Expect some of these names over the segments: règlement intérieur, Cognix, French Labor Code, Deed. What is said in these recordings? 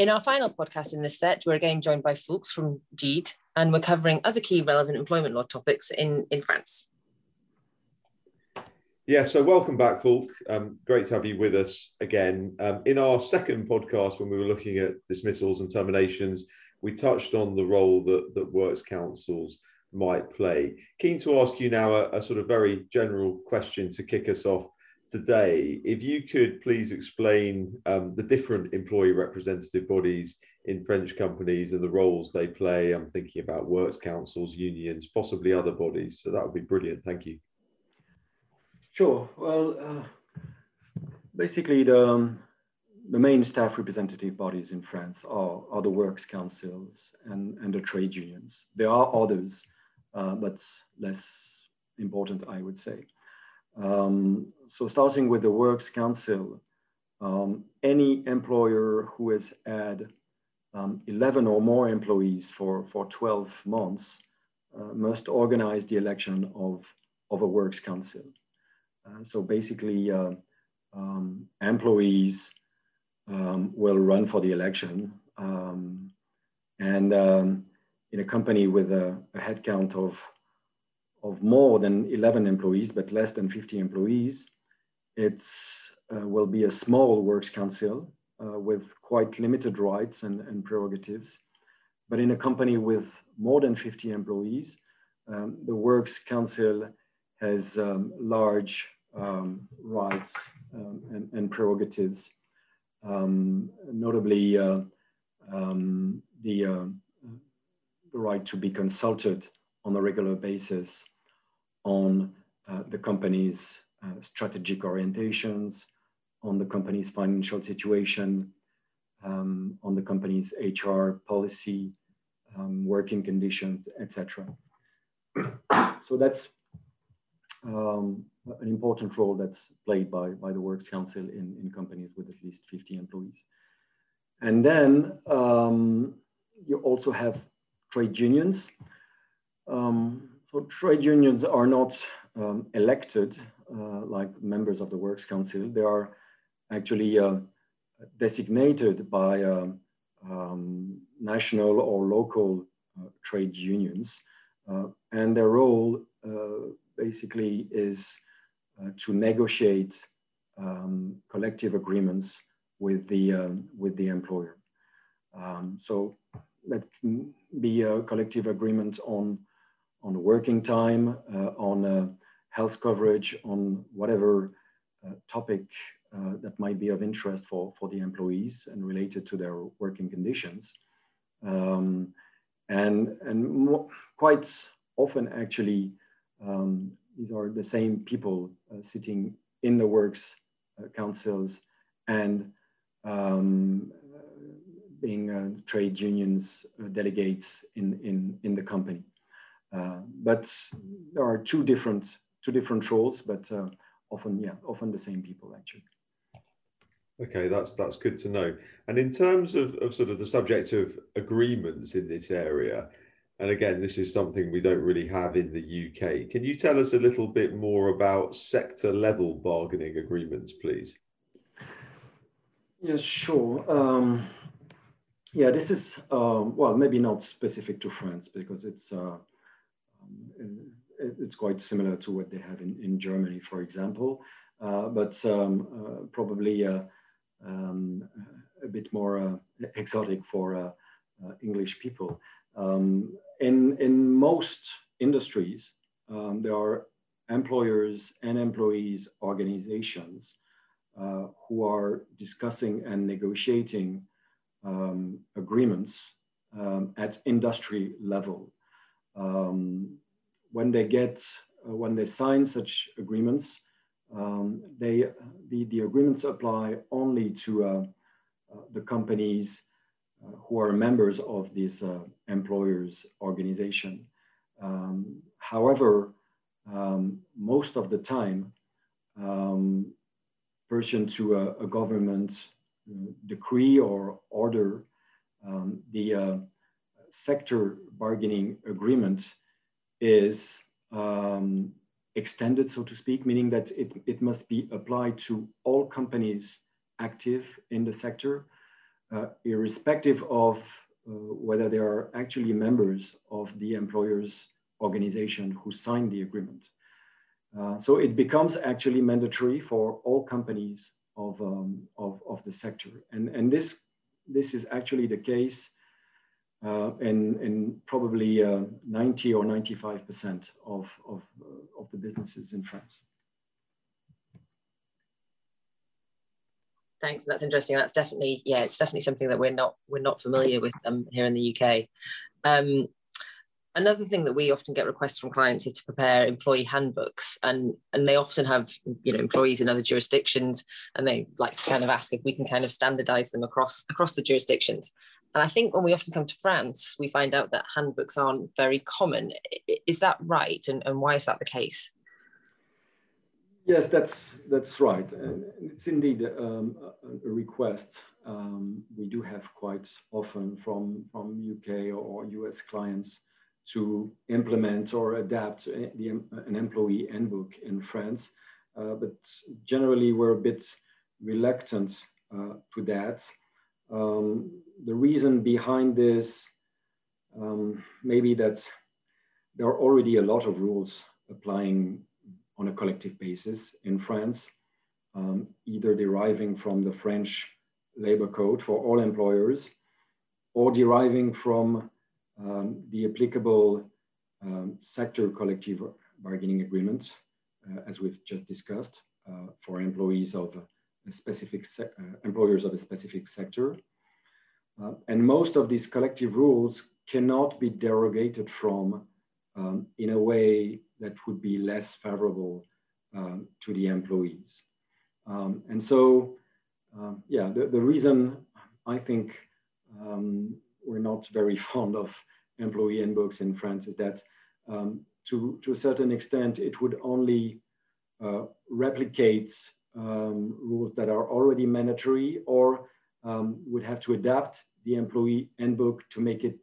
In our final podcast in this set, we're again joined by folks from Deed, and we're covering other key relevant employment law topics in France. Yeah, so welcome back, Falk. Great to have you with us again. In our second podcast, when we were looking at dismissals and terminations, we touched on the role that works councils might play. Keen to ask you now a sort of very general question to kick us off today. If you could please explain the different employee representative bodies in French companies and the roles they play. I'm thinking about works councils, unions, possibly other bodies. So that would be brilliant. Thank you. Sure. Well, basically the main staff representative bodies in France are the works councils and the trade unions. There are others, but less important, I would say. So starting with the works council, any employer who has had 11 or more employees for 12 months must organize the election of a works council. So basically employees will run for the election and in a company with a headcount of more than 11 employees, but less than 50 employees, it will be a small works council with quite limited rights and prerogatives. But in a company with more than 50 employees, the works council has large rights and prerogatives, notably the right to be consulted on a regular basis on the company's strategic orientations, on the company's financial situation, on the company's HR policy, working conditions, etc. So that's an important role that's played by the Works Council in companies with at least 50 employees. And then you also have trade unions. So trade unions are not elected like members of the Works Council. They are actually designated by national or local trade unions. And their role basically is to negotiate collective agreements with the employer. So that can be a collective agreement on working time, on health coverage, on whatever topic that might be of interest for the employees and related to their working conditions. And quite often, actually, these are the same people sitting in the works councils and being trade unions delegates in the company. But there are two different roles, but often the same people actually. Okay, that's good to know. And in terms of sort of the subject of agreements in this area, and again, this is something we don't really have in the UK. Can you tell us a little bit more about sector level bargaining agreements, please? Yes, sure. Yeah, this is, well, maybe not specific to France because it's quite similar to what they have in Germany, for example, but probably a bit more exotic for English people. In most industries, there are employers and employees organizations who are discussing and negotiating agreements at industry level. When they sign such agreements, the agreements apply only to the companies who are members of this employers' organization. However, most of the time, pursuant to a government decree or order, the sector bargaining agreement is extended, so to speak, meaning that it must be applied to all companies active in the sector, irrespective of whether they are actually members of the employer's organization who signed the agreement. So it becomes actually mandatory for all companies of the sector. And this is actually the case in probably 90 or 95% of the businesses in France. Thanks, that's interesting. That's definitely, yeah, it's definitely something that we're not familiar with here in the UK. Another thing that we often get requests from clients is to prepare employee handbooks, and they often have, you know, employees in other jurisdictions, and they like to kind of ask if we can kind of standardize them across the jurisdictions. And I think when we often come to France, we find out that handbooks aren't very common. Is that right? And why is that the case? Yes, that's right. And it's indeed a request we do have quite often from UK or US clients to implement or adapt an employee handbook in France. But generally, we're a bit reluctant to that. The reason behind this, maybe that there are already a lot of rules applying on a collective basis in France, either deriving from the French Labor Code for all employers, or deriving from the applicable sector collective bargaining agreement, as we've just discussed, for employees of a specific employers of a specific sector. And most of these collective rules cannot be derogated from in a way that would be less favorable to the employees. And so, yeah, the reason I think we're not very fond of employee handbooks in France is that to a certain extent, it would only replicate rules that are already mandatory, or would have to adapt the employee handbook to make it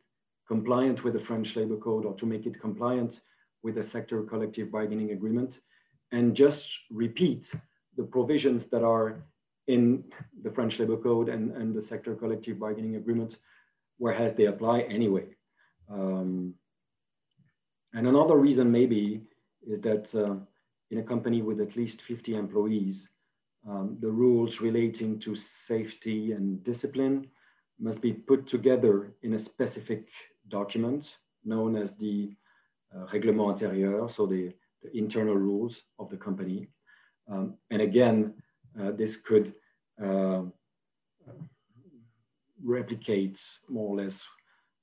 compliant with the French Labor Code, or to make it compliant with a sector collective bargaining agreement, and just repeat the provisions that are in the French Labor Code and the sector collective bargaining agreement, whereas they apply anyway. And another reason maybe is that in a company with at least 50 employees, the rules relating to safety and discipline must be put together in a specific document known as the règlement intérieur, so the internal rules of the company. And again, this could replicate more or less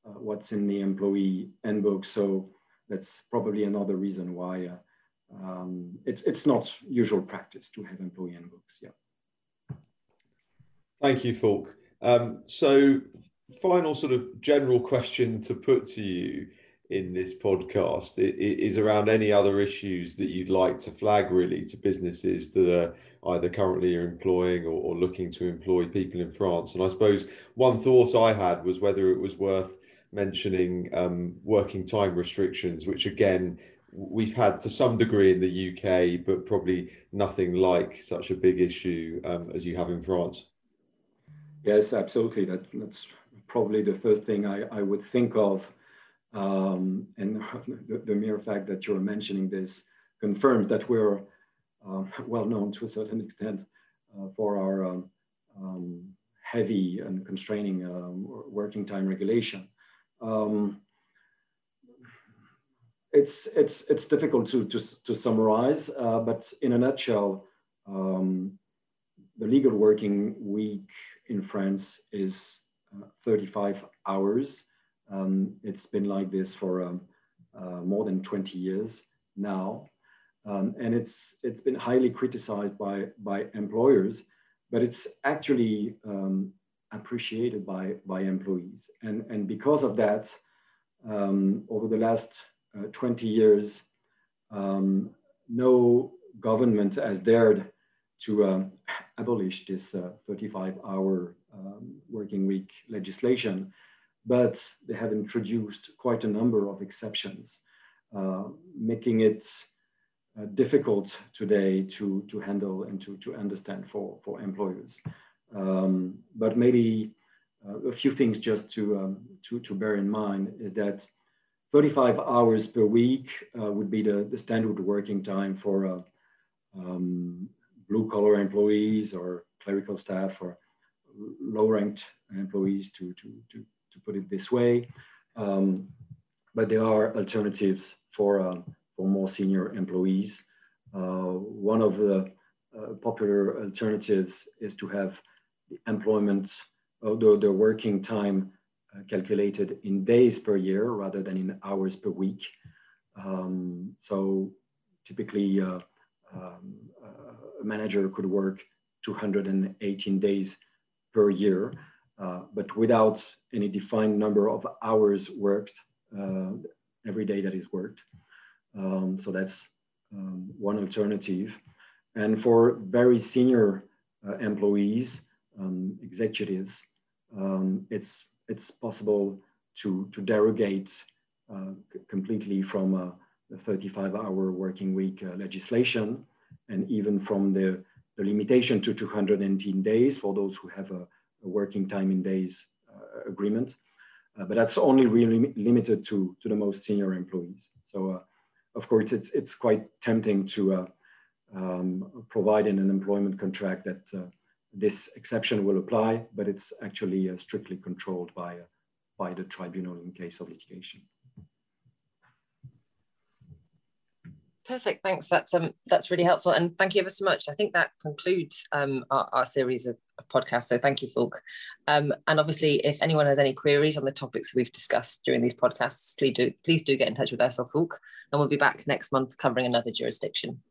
what's in the employee handbook. So that's probably another reason why it's not usual practice to have employee handbooks. Yeah. Thank you, Falk. So final sort of general question to put to you in this podcast is around any other issues that you'd like to flag really to businesses that are either currently employing or looking to employ people in France. And I suppose one thought I had was whether it was worth mentioning working time restrictions, which again, we've had to some degree in the UK, but probably nothing like such a big issue as you have in France. Yes, absolutely. That's probably the first thing I would think of. And the mere fact that you're mentioning this confirms that we're well known to a certain extent for our heavy and constraining working time regulation. It's difficult to summarize, but in a nutshell, the legal working week in France is 35 hours. It's been like this for more than 20 years now, and it's been highly criticized by employers, but it's actually appreciated by employees. And because of that, over the last 20 years, no government has dared to abolish this 35-hour working week legislation. But they have introduced quite a number of exceptions, making it difficult today to handle and to understand for employers. But maybe a few things just to bear in mind is that 35 hours per week would be the standard working time for blue-collar employees or clerical staff or low-ranked employees, to put it this way. But there are alternatives for more senior employees. One of the popular alternatives is to have the employment, although the working time calculated in days per year rather than in hours per week. So typically a manager could work 218 days per year, but without any defined number of hours worked, every day that is worked. So that's one alternative. And for very senior employees, executives, it's possible to derogate completely from the 35-hour working week legislation, and even from the limitation to 218 days for those who have a working time in days agreement. But that's only really limited to the most senior employees. So of course, it's quite tempting to provide in an employment contract that this exception will apply, but it's actually strictly controlled by the tribunal in case of litigation. Perfect, thanks. That's really helpful, and thank you ever so much. I think that concludes our series of podcasts. So thank you, Fulke. And obviously, if anyone has any queries on the topics we've discussed during these podcasts, please do get in touch with us or Fulke, and we'll be back next month covering another jurisdiction.